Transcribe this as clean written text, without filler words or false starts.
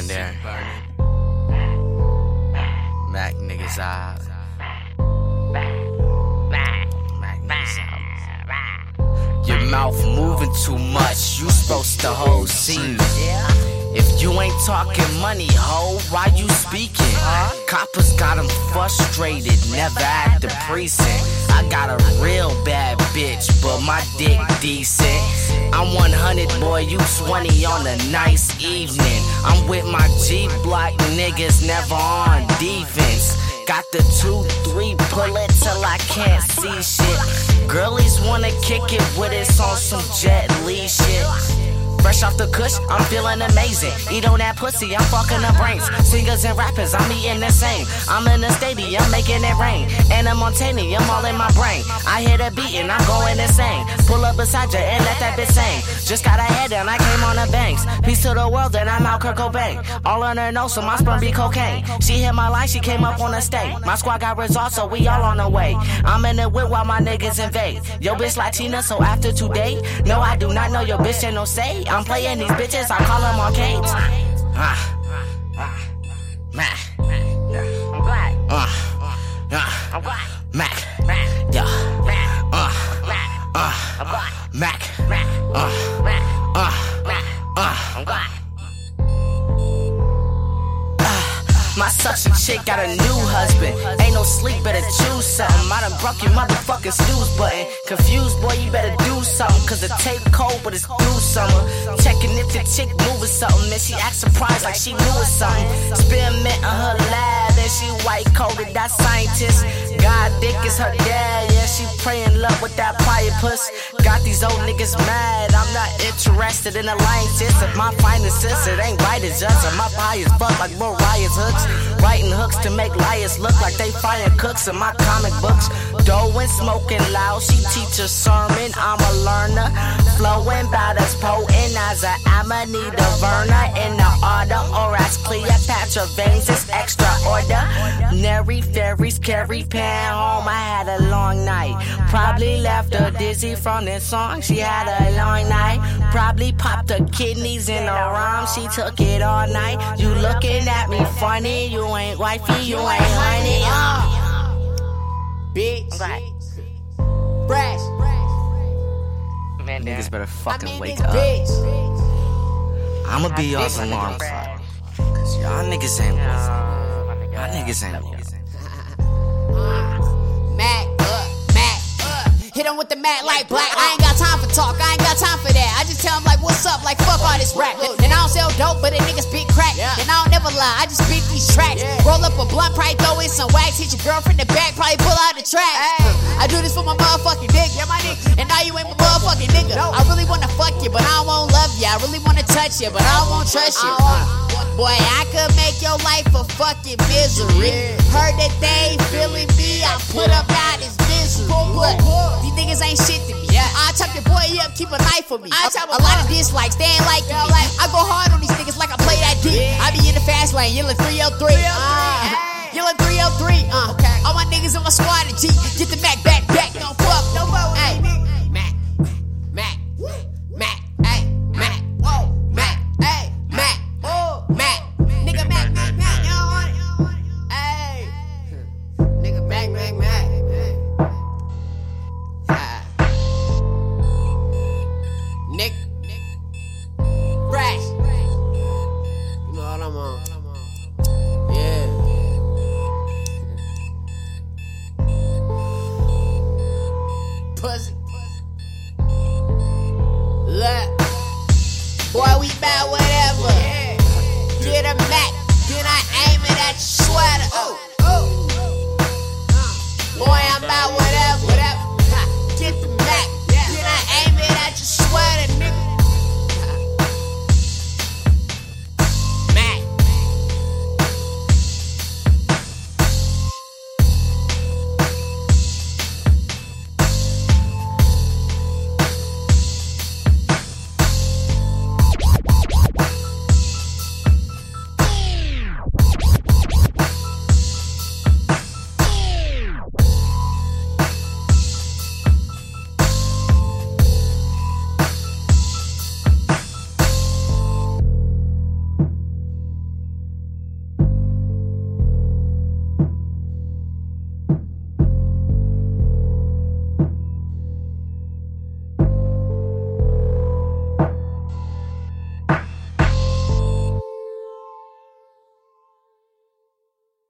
in there. Mac niggas out. Your mouth moving too much, you supposed to hold scene. If you ain't talking money, ho, why you speaking? Coppers got them frustrated, never at the precinct. I got a real bad bitch, but my dick decent. I'm 100, boy, you 20 on a nice evening. I'm with my G-block niggas, never on defense. Got the 2-3, pull it till I can't see shit. Girlies wanna kick it with us on some Jet Li shit. Fresh off the kush, I'm feeling amazing. Eat on that pussy, I'm fucking the brains. Singers and rappers, I'm eating the same. I'm in the stadium, making it rain. And I'm on Taney, I'm all in my brain. I hit a beat and I'm going insane. Pull up beside you and let that bitch sing. Just got a head and I came on the banks. Peace to the world and I'm out Kurt Cobain. All on her nose, so my sperm be cocaine. She hit my line, she came up on the stage. My squad got results, so we all on the way. I'm in the whip while my niggas invade. Yo bitch Latina, so after today, no, I do not know your bitch ain't no say. I'm playing these bitches, I call them arcades. Mac. I'm black. I'm black. Mac. Yeah. I'm black. Mac. I'm black. My suction chick got a new husband. Ain't no sleep, better choose something. I done broke your motherfucking snooze button. Confused, boy, you better do something. Cause the tape cold, but it's through summer. Checking if the chick moving something. And she act surprised like she knew it something. Spearmint on her lab, and she white coated, that scientist. God dick is her dad, yeah, she praying love with that platypus. Got these old niggas mad, I'm not interested in alliances. If my finances, it ain't right, it's just. And my pie is fucked like Mariah's hooks. Writing hooks to make liars look like they fire cooks in my comic books. Doin' smoking loud, she teach a sermon, I'm a learner. Flowing about as potent as an Amanita Verna. In the order, or as Cleopatra veins, it's extraordinary. Fairies carry pan home, I had a long night. Probably left her dizzy from this song, she had a long night. Probably popped her kidneys in her rhyme, she took it all night. You looking at me funny. You ain't wifey, you ain't honey, bitch. Fresh. Niggas better fucking wake up. I'ma be y'all's alarm clock. Cause y'all niggas ain't woke. Y'all niggas ain't woke. Mac up. Hit him with the Mac like black. I ain't got time for talk. I ain't got time for that. I just tell him like, what's up? Like, fuck all this rap. And I don't sell dope, but a nigga's big crack. And I don't never lie. I just beat these tracks. Roll up a blunt, probably throw in some wax. Hit your girlfriend in the back, probably pull out the track. I do this for my motherfucking nigga. Yeah, my nigga. And now you ain't my motherfucking nigga. No. I really wanna fuck you, but I won't love you. I really wanna touch you, but I won't trust you. Boy, I could make your life a fucking misery. Heard that they feeling me. I put up out his misery. Look, these niggas ain't shit to me. I chop your boy up, keep a knife for me. I chop a lot of dislikes, they ain't like me. I go hard on these niggas like I play that dick. I be in the fast lane, yelling 303. Yelling 303. Okay. All my niggas in my squad and G. Get the Mac back. Don't fuck.